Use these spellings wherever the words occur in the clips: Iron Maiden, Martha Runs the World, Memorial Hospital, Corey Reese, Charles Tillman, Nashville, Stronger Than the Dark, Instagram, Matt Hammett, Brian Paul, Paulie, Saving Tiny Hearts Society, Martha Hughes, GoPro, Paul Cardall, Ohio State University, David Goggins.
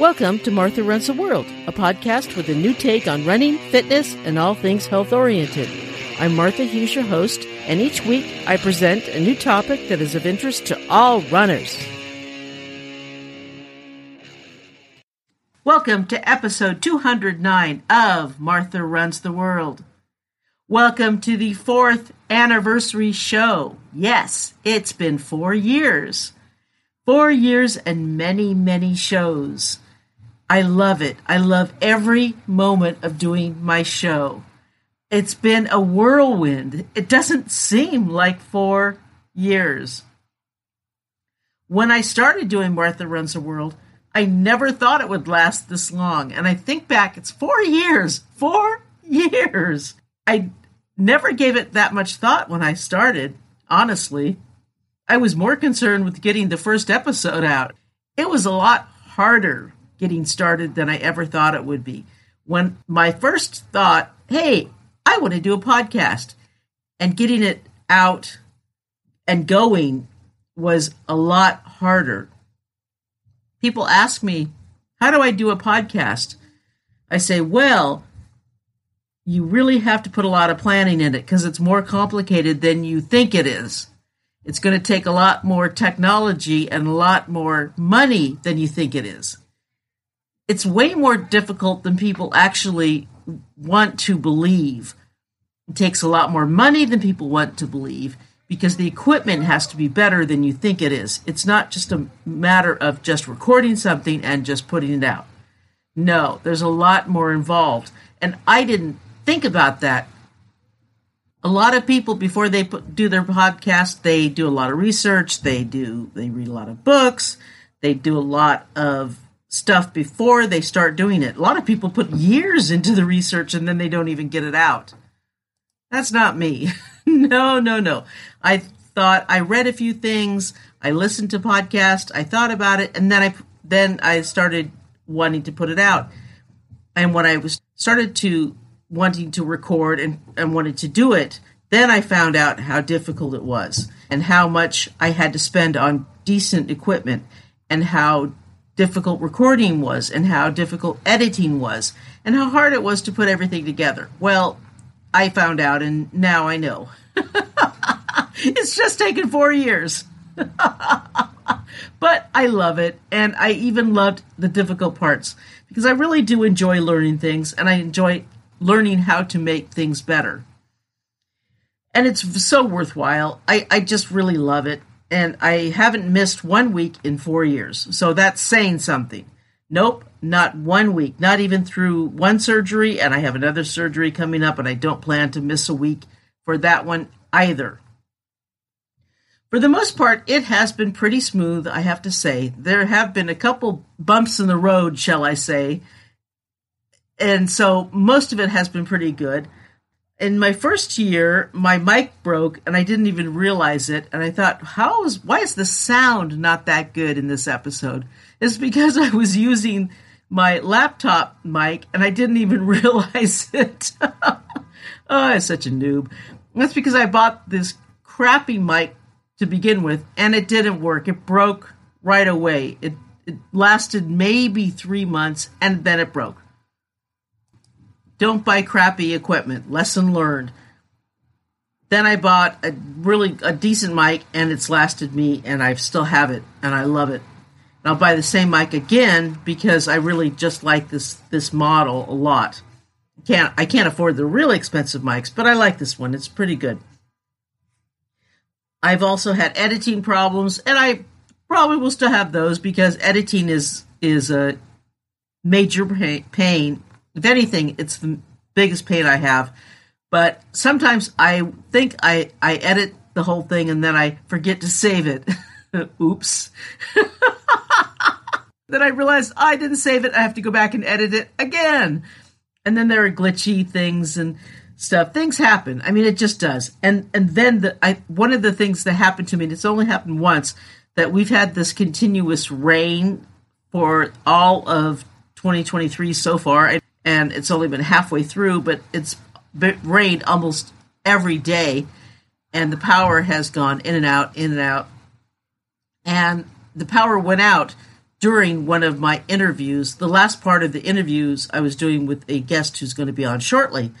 Welcome to Martha Runs the World, a podcast with a new take on running, fitness, and all things health-oriented. I'm Martha Hughes, your host, and each week I present a new topic that is of interest to all runners. Welcome to episode 209 of Martha Runs the World. Welcome to the 4th anniversary show. Yes, it's been 4 years. 4 years and many, many shows. I love it. I love every moment of doing my show. It's been a whirlwind. It doesn't seem like 4 years. When I started doing Martha Runs the World, I never thought it would last this long. And I think back, it's 4 years. 4 years. I never gave it that much thought when I started, honestly. I was more concerned with getting the first episode out. It was a lot harder getting started than I ever thought it would be. When my first thought, hey, I want to do a podcast, and getting it out and going was a lot harder. People ask me, how do I do a podcast? I say, well, you really have to put a lot of planning in it because it's more complicated than you think it is. It's going to take a lot more technology and a lot more money than you think it is. It's way more difficult than people actually want to believe. It takes a lot more money than people want to believe, because the equipment has to be better than you think it is. It's not just a matter of just recording something and just putting it out. No, there's a lot more involved. And I didn't think about that. A lot of people, before they do their podcast, they do a lot of research. They read a lot of books. They do a lot of stuff before they start doing it. A lot of people put years into the research and then they don't even get it out. That's not me. No. I thought, I read a few things, I listened to podcasts, I thought about it, and then I started wanting to put it out. And when I was started to wanting to record and wanted to do it, then I found out how difficult it was and how much I had to spend on decent equipment and how difficult recording was and how difficult editing was and how hard it was to put everything together. Well, I found out, and now I know. It's just taken 4 years. But I love it, and I even loved the difficult parts, because I really do enjoy learning things, and I enjoy learning how to make things better. And it's so worthwhile. I just really love it, and I haven't missed 1 week in 4 years, so that's saying something. Nope, not 1 week, not even through one surgery, and I have another surgery coming up, and I don't plan to miss a week for that one either. For the most part, it has been pretty smooth, I have to say. There have been a couple bumps in the road, shall I say, and so most of it has been pretty good. In my first year, my mic broke, and I didn't even realize it. And I thought, why is the sound not that good in this episode? It's because I was using my laptop mic, and I didn't even realize it. Oh, I'm such a noob. That's because I bought this crappy mic to begin with, and it didn't work. It broke right away. It lasted maybe 3 months, and then it broke. Don't buy crappy equipment. Lesson learned. Then I bought a decent mic, and it's lasted me, and I still have it, and I love it. And I'll buy the same mic again because I really just like this model a lot. I can't afford the really expensive mics, but I like this one. It's pretty good. I've also had editing problems, and I probably will still have those because editing is a major pain. If anything, it's the biggest pain I have. But sometimes I think I edit the whole thing and then I forget to save it. Oops. Then I realized I didn't save it. I have to go back and edit it again. And then there are glitchy things and stuff. Things happen. I mean, it just does. And then one of the things that happened to me, and it's only happened once, that we've had this continuous rain for all of 2023 so far. And it's only been halfway through, but it's rained almost every day, and the power has gone in and out, in and out. And the power went out during one of my interviews, the last part of the interviews I was doing with a guest who's going to be on shortly.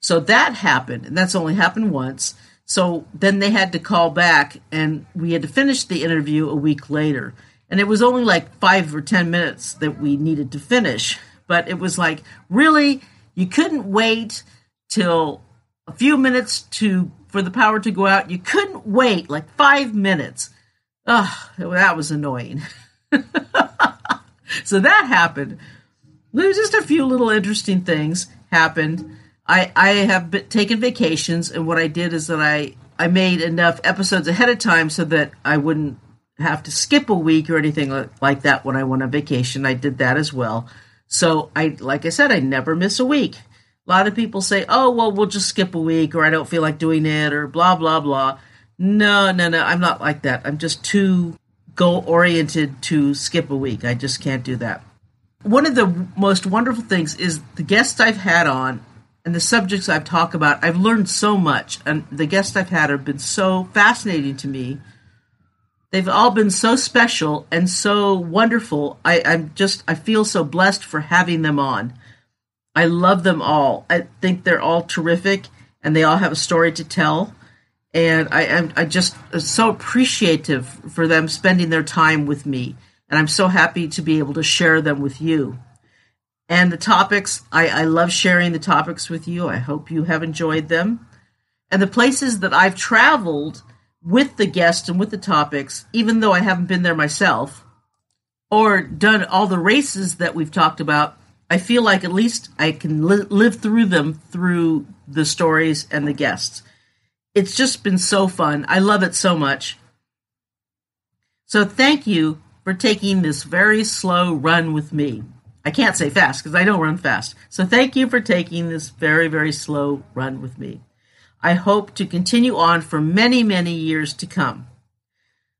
So that happened, and that's only happened once. So then they had to call back, and we had to finish the interview a week later. And it was only like 5 or 10 minutes that we needed to finish. But it was like, really, you couldn't wait till a few minutes for the power to go out. You couldn't wait like 5 minutes. Oh, that was annoying. So that happened. There's just a few little interesting things happened. I have taken vacations, and what I did is that I made enough episodes ahead of time so that I wouldn't have to skip a week or anything like that when I went on vacation. I did that as well. So, like I said, I never miss a week. A lot of people say, oh, well, we'll just skip a week, or I don't feel like doing it, or blah, blah, blah. No, I'm not like that. I'm just too goal-oriented to skip a week. I just can't do that. One of the most wonderful things is the guests I've had on, and the subjects I've talked about, I've learned so much. And the guests I've had have been so fascinating to me. They've all been so special and so wonderful. I feel so blessed for having them on. I love them all. I think they're all terrific, and they all have a story to tell. And I just am so appreciative for them spending their time with me. And I'm so happy to be able to share them with you. And the topics, I love sharing the topics with you. I hope you have enjoyed them. And the places that I've traveled with the guests and with the topics, even though I haven't been there myself, or done all the races that we've talked about, I feel like at least I can live through them through the stories and the guests. It's just been so fun. I love it so much. So thank you for taking this very slow run with me. I can't say fast because I don't run fast. So thank you for taking this very, very slow run with me. I hope to continue on for many, many years to come.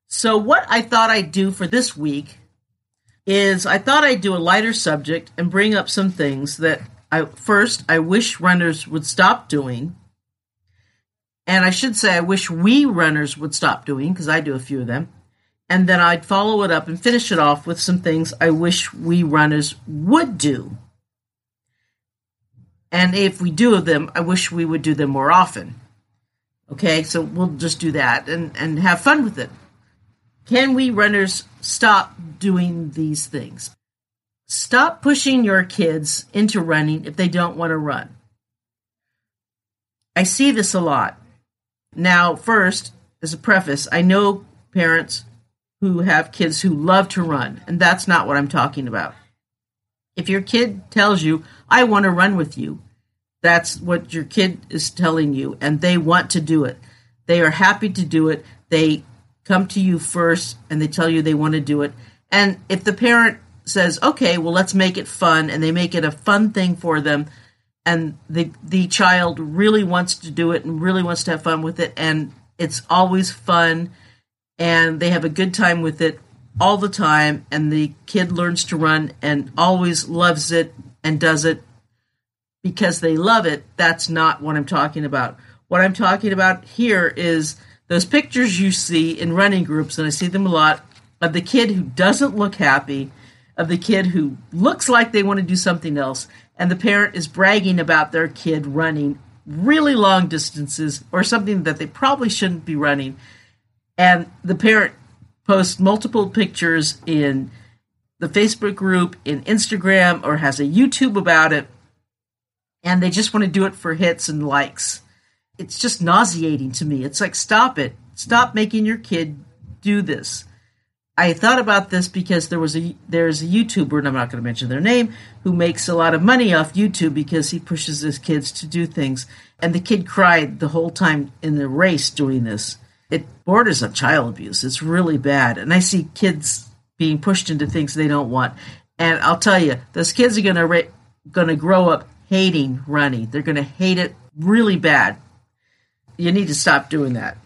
So what I thought I'd do for this week is I thought I'd do a lighter subject and bring up some things that I wish runners would stop doing. And I should say I wish we runners would stop doing, because I do a few of them. And then I'd follow it up and finish it off with some things I wish we runners would do. And if we do them, I wish we would do them more often. Okay, so we'll just do that and have fun with it. Can we runners stop doing these things? Stop pushing your kids into running if they don't want to run. I see this a lot. Now, first, as a preface, I know parents who have kids who love to run, and that's not what I'm talking about. If your kid tells you, I want to run with you, that's what your kid is telling you, and they want to do it. They are happy to do it. They come to you first, and they tell you they want to do it. And if the parent says, okay, well, let's make it fun, and they make it a fun thing for them, and the child really wants to do it and really wants to have fun with it, and it's always fun, and they have a good time with it all the time, and the kid learns to run and always loves it and does it because they love it. That's not what I'm talking about. What I'm talking about here is those pictures you see in running groups, and I see them a lot, of the kid who doesn't look happy, of the kid who looks like they want to do something else, and the parent is bragging about their kid running really long distances or something that they probably shouldn't be running. And the parent posts multiple pictures in the Facebook group, in Instagram, or has a YouTube about it, and they just want to do it for hits and likes. It's just nauseating to me. It's like, stop it. Stop making your kid do this. I thought about this because there's a YouTuber, and I'm not going to mention their name, who makes a lot of money off YouTube because he pushes his kids to do things, and the kid cried the whole time in the race doing this. It borders on child abuse. It's really bad. And I see kids being pushed into things they don't want. And I'll tell you, those kids are going to grow up hating running. They're going to hate it really bad. You need to stop doing that.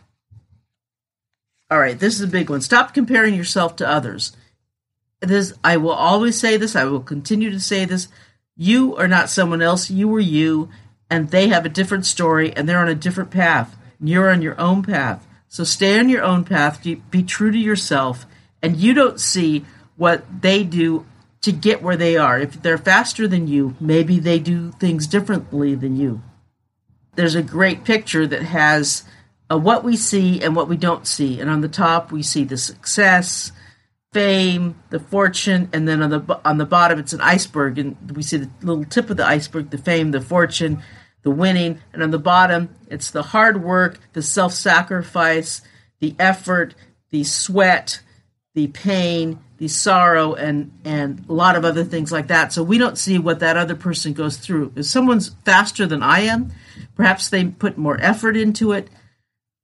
All right, this is a big one. Stop comparing yourself to others. I will always say this. I will continue to say this. You are not someone else. You are you. And they have a different story, and they're on a different path. You're on your own path. So stay on your own path, be true to yourself, and you don't see what they do to get where they are. If they're faster than you, maybe they do things differently than you. There's a great picture that has what we see and what we don't see. And on the top, we see the success, fame, the fortune, and then on the bottom, it's an iceberg. And we see the little tip of the iceberg, the fame, the fortune, the winning. And on the bottom, it's the hard work, the self-sacrifice, the effort, the sweat, the pain, the sorrow, and a lot of other things like that. So we don't see what that other person goes through. If someone's faster than I am, perhaps they put more effort into it.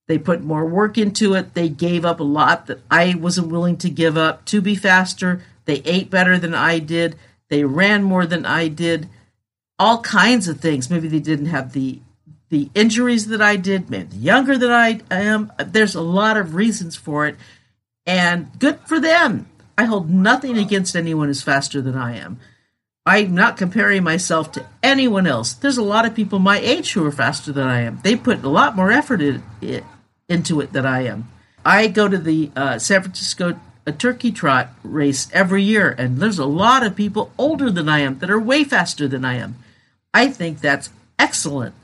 They put more work into it. They gave up a lot that I wasn't willing to give up to be faster. They ate better than I did. They ran more than I did. All kinds of things. Maybe they didn't have the injuries that I did. Maybe they're younger than I am. There's a lot of reasons for it. And good for them. I hold nothing against anyone who's faster than I am. I'm not comparing myself to anyone else. There's a lot of people my age who are faster than I am. They put a lot more effort into it than I am. I go to the San Francisco Turkey Trot race every year, and there's a lot of people older than I am that are way faster than I am. I think that's excellent.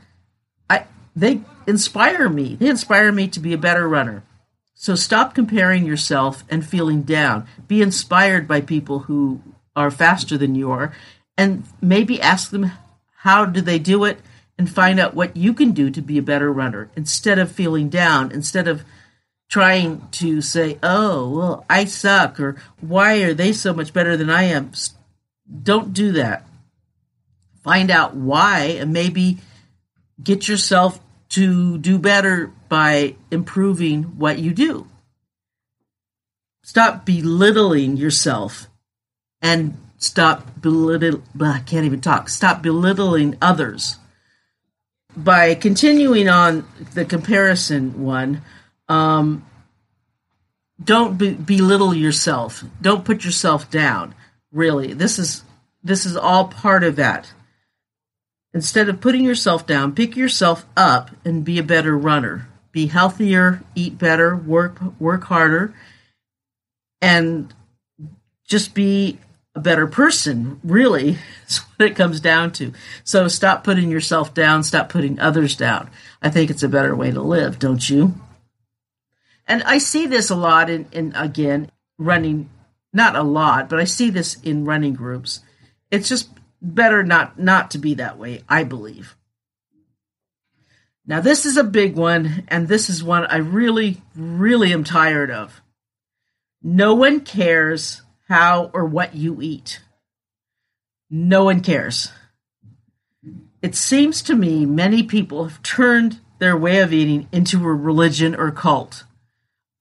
They inspire me. They inspire me to be a better runner. So stop comparing yourself and feeling down. Be inspired by people who are faster than you are, and maybe ask them how do they do it and find out what you can do to be a better runner instead of feeling down, instead of trying to say, oh, well, I suck, or why are they so much better than I am? Don't do that. Find out why and maybe get yourself to do better by improving what you do. Stop belittling yourself and stop belittling others. By continuing on the comparison one, don't belittle yourself. Don't put yourself down. Really, this is all part of that. Instead of putting yourself down, pick yourself up and be a better runner. Be healthier, eat better, work harder, and just be a better person, really, is what it comes down to. So stop putting yourself down, stop putting others down. I think it's a better way to live, don't you? And I see this a lot in running, not a lot, but I see this in running groups. It's just better not to be that way, I believe. Now, this is a big one, and this is one I really, really am tired of. No one cares how or what you eat. No one cares. It seems to me many people have turned their way of eating into a religion or cult.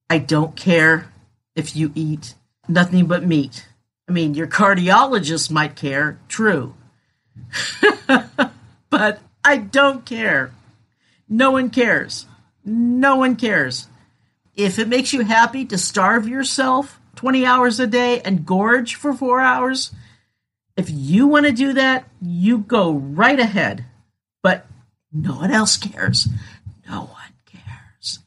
I don't care if you eat nothing but meat. I mean, your cardiologist might care, true. But I don't care. No one cares. No one cares. If it makes you happy to starve yourself 20 hours a day and gorge for 4 hours, if you want to do that, you go right ahead. But no one else cares. No one cares.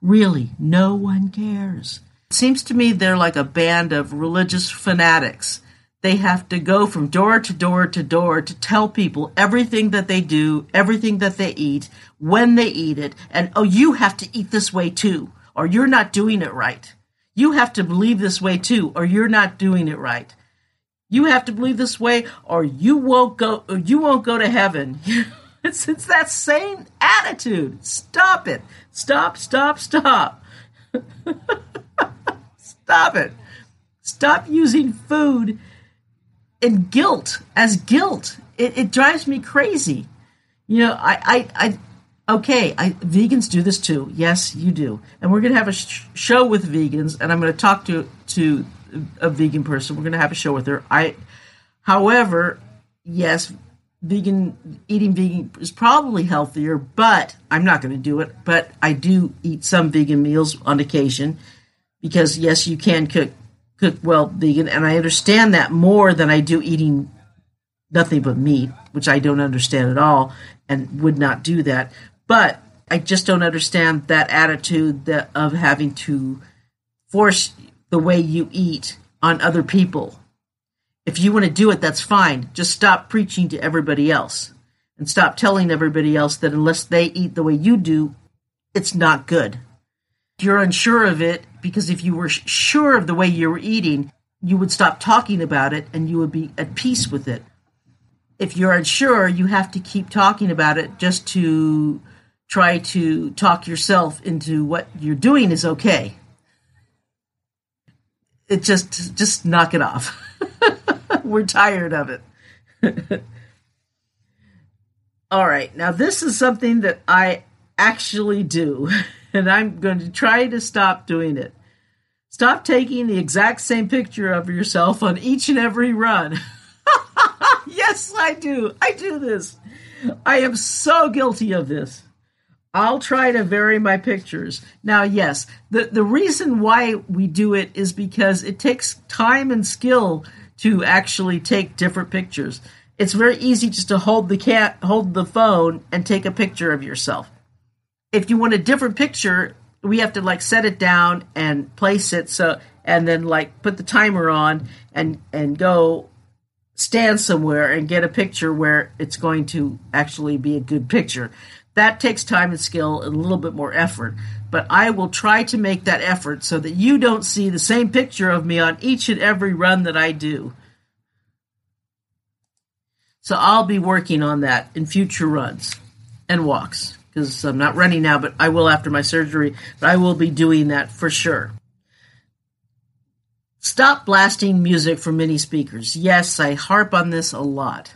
Really, no one cares. It seems to me they're like a band of religious fanatics. They have to go from door to door to door to tell people everything that they do, everything that they eat, when they eat it, and, oh, you have to eat this way too, or you're not doing it right. You have to believe this way too, or you're not doing it right. You have to believe this way, or you won't go to heaven. It's that same attitude. Stop it. Stop. Stop it. Stop using food and guilt as guilt. It drives me crazy. You know, vegans do this too. Yes, you do. And we're going to have a show with vegans, and I'm going to talk to a vegan person. We're going to have a show with her. However, yes, eating vegan is probably healthier, but I'm not going to do it. But I do eat some vegan meals on occasion because, yes, you can cook well vegan, and I understand that more than I do eating nothing but meat, which I don't understand at all and would not do that. But I just don't understand that attitude of having to force the way you eat on other people. If you want to do it, that's fine. Just stop preaching to everybody else and stop telling everybody else that unless they eat the way you do, it's not good. You're unsure of it because if you were sure of the way you were eating, you would stop talking about it and you would be at peace with it. If you're unsure, you have to keep talking about it just to try to talk yourself into what you're doing is okay. It's just knock it off. We're tired of it. All right. Now, this is something that I actually do, and I'm going to try to stop doing it. Stop taking the exact same picture of yourself on each and every run. Yes, I do. I do this. I am so guilty of this. I'll try to vary my pictures. Now, yes, the reason why we do it is because it takes time and skill to actually take different pictures. It's very easy just to hold the phone and take a picture of yourself. If you want a different picture, we have to set it down and place it so, and then put the timer on and go stand somewhere and get a picture where it's going to actually be a good picture. That takes time and skill and a little bit more effort. But I will try to make that effort so that you don't see the same picture of me on each and every run that I do. So I'll be working on that in future runs and walks because I'm not running now, but I will after my surgery. But I will be doing that for sure. Stop blasting music from mini speakers. Yes, I harp on this a lot.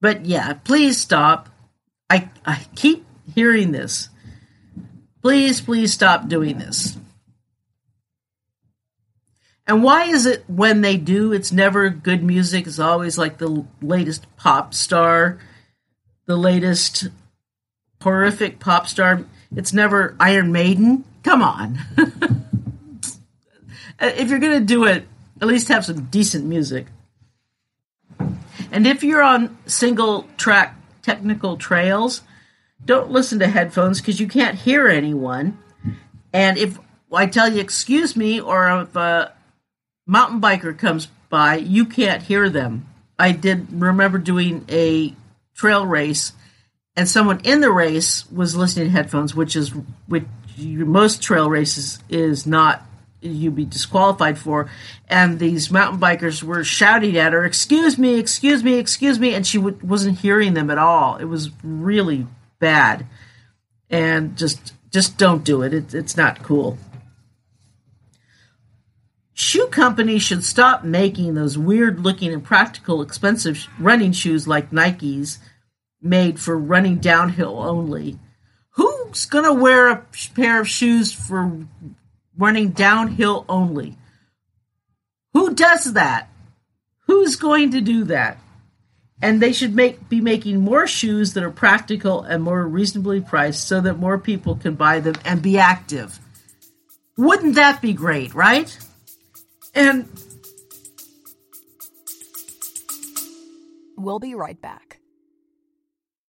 But yeah, please stop. I keep hearing this. Please stop doing this. And why is it when they do, it's never good music? It's always the latest pop star, the latest horrific pop star. It's never Iron Maiden. Come on. If you're going to do it, at least have some decent music. And if you're on single track technical trails, don't listen to headphones because you can't hear anyone. And if I tell you, excuse me, or if a mountain biker comes by, you can't hear them. I did remember doing a trail race, and someone in the race was listening to headphones, which most trail races is not, you'd be disqualified for. And these mountain bikers were shouting at her, excuse me, excuse me, excuse me. And she wasn't hearing them at all. It was really bad. And just don't do it. It's not cool. Shoe companies should stop making those weird looking and practical expensive running shoes like Nike's made for running downhill only. Who's going to wear a pair of shoes for running downhill only? Who does that? Who's going to do that? And they should be making more shoes that are practical and more reasonably priced so that more people can buy them and be active. Wouldn't that be great, right? And we'll be right back.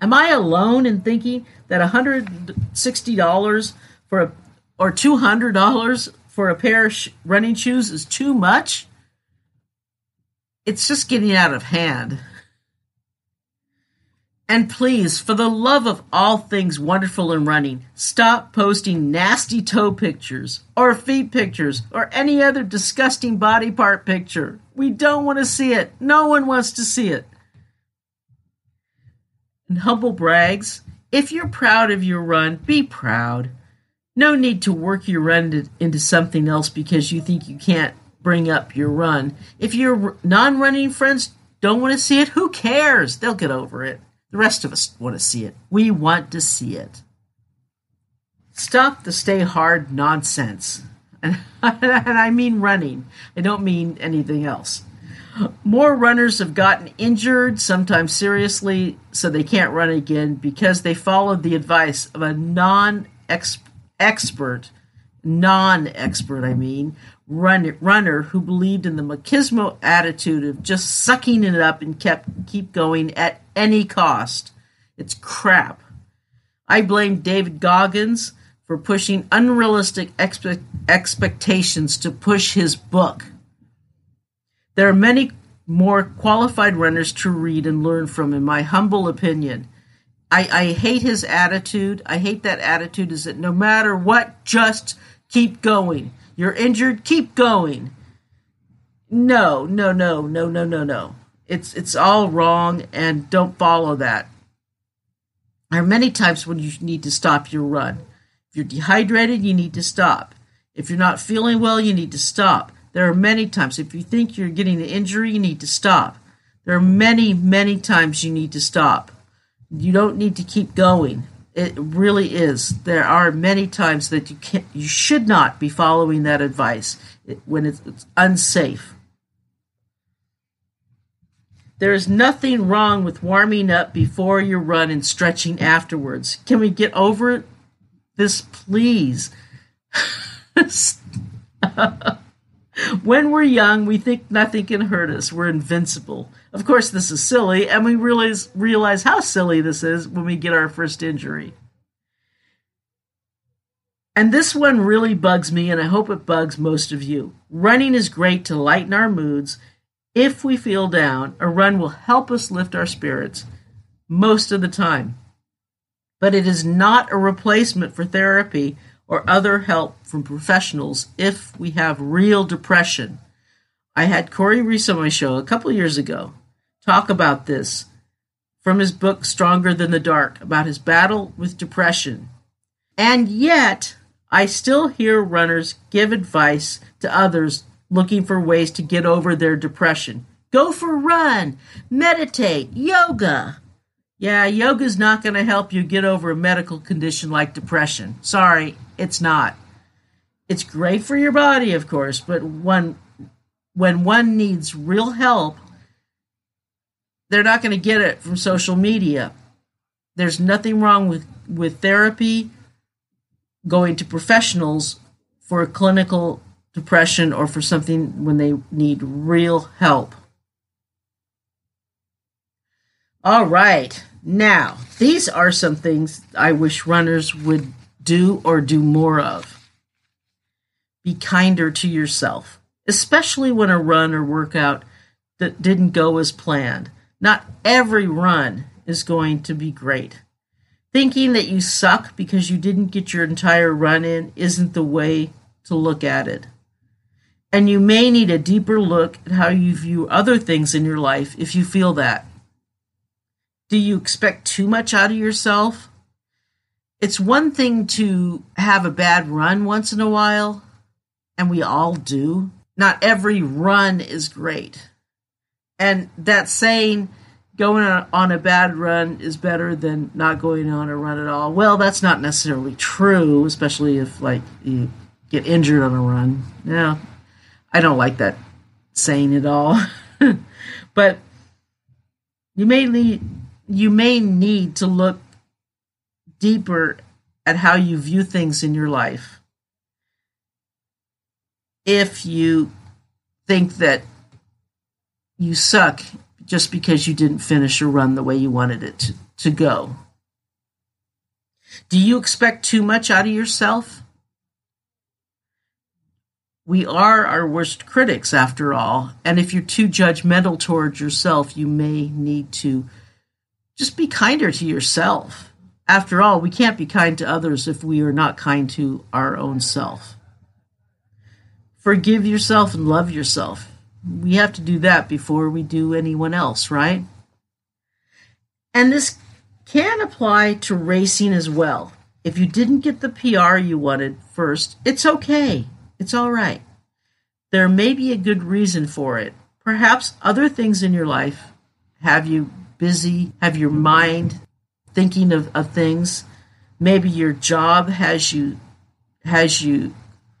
Am I alone in thinking that $160 or $200 for a pair of running shoes is too much? It's just getting out of hand. And please, for the love of all things wonderful and running, stop posting nasty toe pictures or feet pictures or any other disgusting body part picture. We don't want to see it. No one wants to see it. And humble brags, if you're proud of your run, be proud. No need to work your run into something else because you think you can't bring up your run. If your non-running friends don't want to see it, who cares? They'll get over it. The rest of us want to see it. We want to see it. Stop the stay hard nonsense. And I mean running. I don't mean anything else. More runners have gotten injured, sometimes seriously, so they can't run again because they followed the advice of a non-expert runner who believed in the machismo attitude of just sucking it up and keep going at any cost. It's crap. I blame David Goggins for pushing unrealistic expectations to push his book. There are many more qualified runners to read and learn from, in my humble opinion. I hate his attitude. I hate that attitude is that no matter what, just keep going. You're injured, keep going. No. It's all wrong, and don't follow that. There are many times when you need to stop your run. If you're dehydrated, you need to stop. If you're not feeling well, you need to stop. There are many times. If you think you're getting an injury, you need to stop. There are many, many times you need to stop. You don't need to keep going. It really is. There are many times that you should not be following that advice when it's unsafe. There is nothing wrong with warming up before your run and stretching afterwards. Can we get over this, please? When we're young, we think nothing can hurt us. We're invincible. Of course, this is silly, and we realize how silly this is when we get our first injury. And this one really bugs me, and I hope it bugs most of you. Running is great to lighten our moods. If we feel down, a run will help us lift our spirits most of the time. But it is not a replacement for therapy or other help from professionals if we have real depression. I had Corey Reese on my show a couple years ago talk about this from his book Stronger Than the Dark, about his battle with depression. And yet, I still hear runners give advice to others looking for ways to get over their depression. Go for a run, meditate, yoga. Yeah, yoga's not going to help you get over a medical condition like depression. Sorry, it's not. It's great for your body, of course, but when one needs real help, they're not going to get it from social media. There's nothing wrong with therapy, going to professionals for a clinical depression or for something when they need real help. All right. Now, these are some things I wish runners would do or do more of. Be kinder to yourself, especially when a run or workout that didn't go as planned. Not every run is going to be great. Thinking that you suck because you didn't get your entire run in isn't the way to look at it. And you may need a deeper look at how you view other things in your life if you feel that. Do you expect too much out of yourself? It's one thing to have a bad run once in a while, and we all do. Not every run is great. And that saying, going on a bad run is better than not going on a run at all. Well, that's not necessarily true, especially if you get injured on a run. Yeah, I don't like that saying at all. But you may need to look deeper at how you view things in your life. If you think that you suck just because you didn't finish your run the way you wanted it to go. Do you expect too much out of yourself? We are our worst critics, after all. And if you're too judgmental towards yourself, you may need to just be kinder to yourself. After all, we can't be kind to others if we are not kind to our own self. Forgive yourself and love yourself. We have to do that before we do anyone else, right? And this can apply to racing as well. If you didn't get the PR you wanted first, it's okay. It's all right. There may be a good reason for it. Perhaps other things in your life have you busy, have your mind thinking of things Maybe your job has you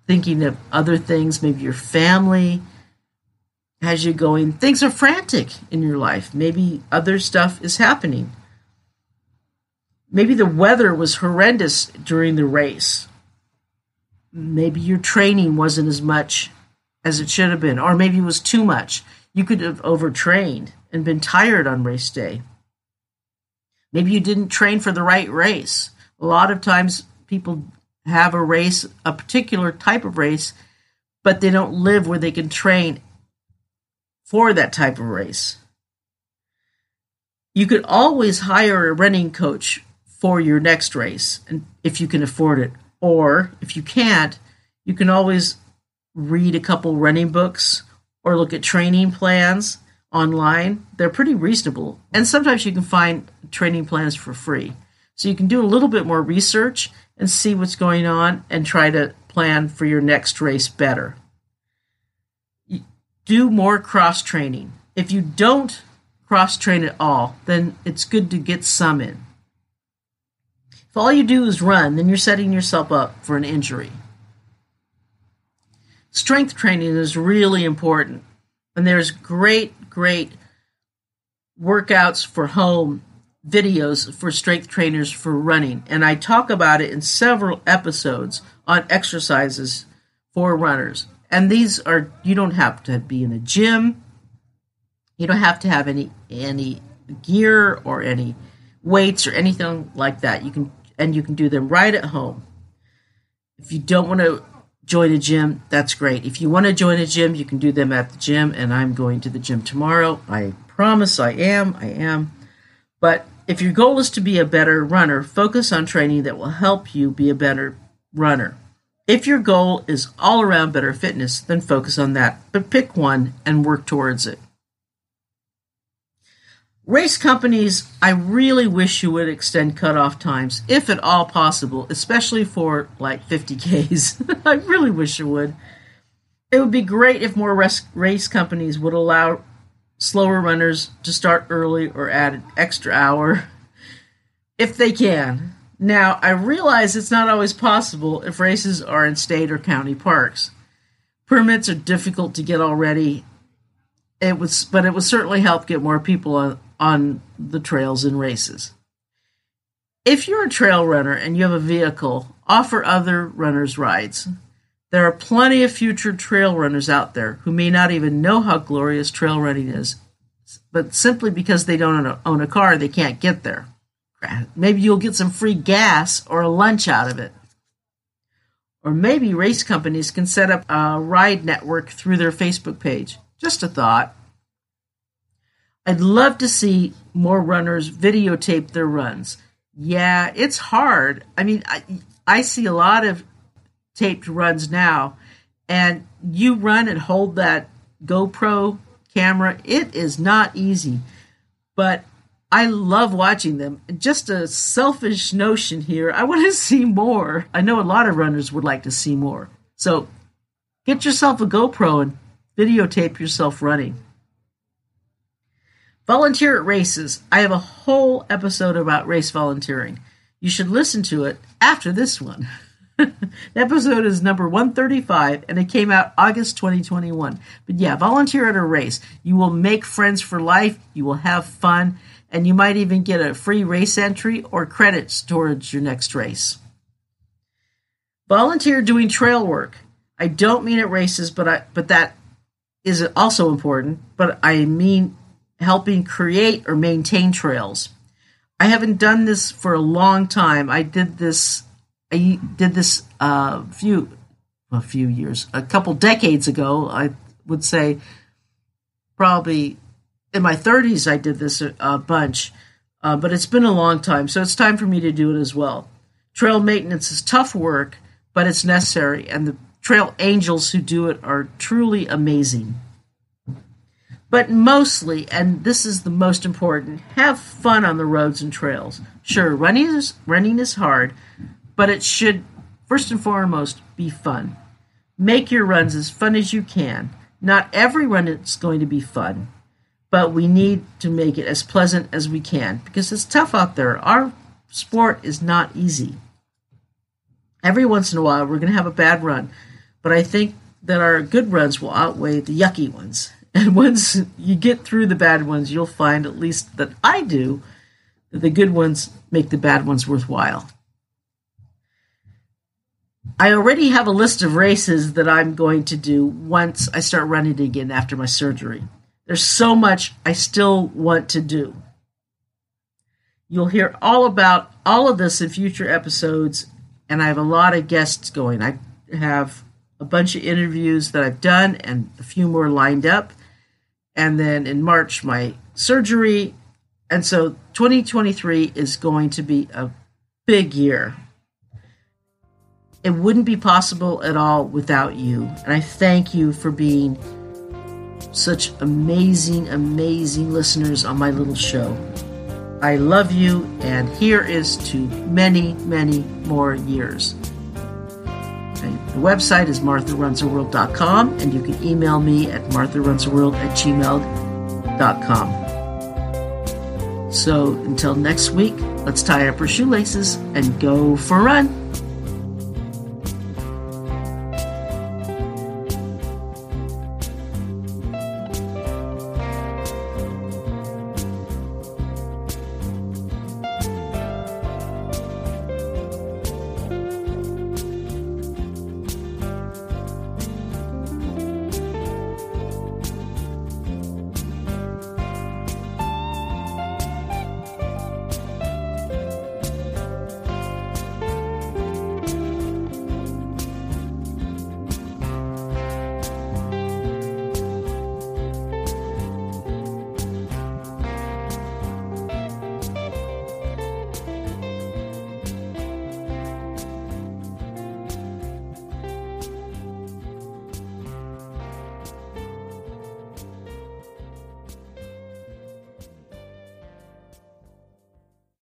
thinking of other things. Maybe your family has you going. Things are frantic in your life. Maybe other stuff is happening. Maybe the weather was horrendous during the race. Maybe your training wasn't as much as it should have been, or maybe it was too much. You could have overtrained and been tired on race day. Maybe you didn't train for the right race. A lot of times people have a race, a particular type of race, but they don't live where they can train for that type of race. You could always hire a running coach for your next race, and if you can afford it. Or if you can't, you can always read a couple running books or look at training plans online. They're pretty reasonable. And sometimes you can find training plans for free. So you can do a little bit more research and see what's going on and try to plan for your next race better. Do more cross-training. If you don't cross-train at all, then it's good to get some in. If all you do is run, then you're setting yourself up for an injury. Strength training is really important, and there's great workouts for home videos for strength trainers for running, and I talk about it in several episodes on exercises for runners. And these are, you don't have to be in a gym, you don't have to have any gear or any weights or anything like that. You can do them right at home. If you don't want to join a gym, that's great. If you want to join a gym, you can do them at the gym, and I'm going to the gym tomorrow. I promise I am. But if your goal is to be a better runner, focus on training that will help you be a better runner. If your goal is all around better fitness, then focus on that, but pick one and work towards it. Race companies, I really wish you would extend cutoff times, if at all possible, especially for like 50Ks. I really wish you would. It would be great if more race companies would allow slower runners to start early or add an extra hour if they can. Now, I realize it's not always possible if races are in state or county parks. Permits are difficult to get already, but it would certainly help get more people on the trails and races. If you're a trail runner and you have a vehicle, offer other runners rides. There are plenty of future trail runners out there who may not even know how glorious trail running is, but simply because they don't own a car, they can't get there. Maybe you'll get some free gas or a lunch out of it. Or maybe race companies can set up a ride network through their Facebook page. Just a thought. I'd love to see more runners videotape their runs. Yeah, it's hard. I mean, I see a lot of taped runs now, and you run and hold that GoPro camera. It is not easy, but I love watching them. Just a selfish notion here. I want to see more. I know a lot of runners would like to see more. So get yourself a GoPro and videotape yourself running. Volunteer at races. I have a whole episode about race volunteering. You should listen to it after this one. The episode is number 135, and it came out August 2021. But yeah, volunteer at a race. You will make friends for life, you will have fun, and you might even get a free race entry or credits towards your next race. Volunteer doing trail work. I don't mean at races, but that is also important, but I mean helping create or maintain trails. I haven't done this for a long time. I did this a couple decades ago. I would say probably in my 30s I did this a bunch, but it's been a long time, so it's time for me to do it as well. Trail maintenance is tough work, but it's necessary, and the trail angels who do it are truly amazing. But mostly, and this is the most important, have fun on the roads and trails. Sure, running is hard, but it should, first and foremost, be fun. Make your runs as fun as you can. Not every run is going to be fun, but we need to make it as pleasant as we can because it's tough out there. Our sport is not easy. Every once in a while, we're going to have a bad run. But I think that our good runs will outweigh the yucky ones. And once you get through the bad ones, you'll find, at least that I do, that the good ones make the bad ones worthwhile. I already have a list of races that I'm going to do once I start running again after my surgery. There's so much I still want to do. You'll hear all about all of this in future episodes, and I have a lot of guests going. I have a bunch of interviews that I've done and a few more lined up. And then in March, my surgery. And so 2023 is going to be a big year. It wouldn't be possible at all without you. And I thank you for being such amazing, amazing listeners on my little show. I love you, and here is to many, many more years. Okay. The website is martharunstheworld.com, and you can email me at martharunstheworld@gmail.com. So until next week, let's tie up our shoelaces and go for a run.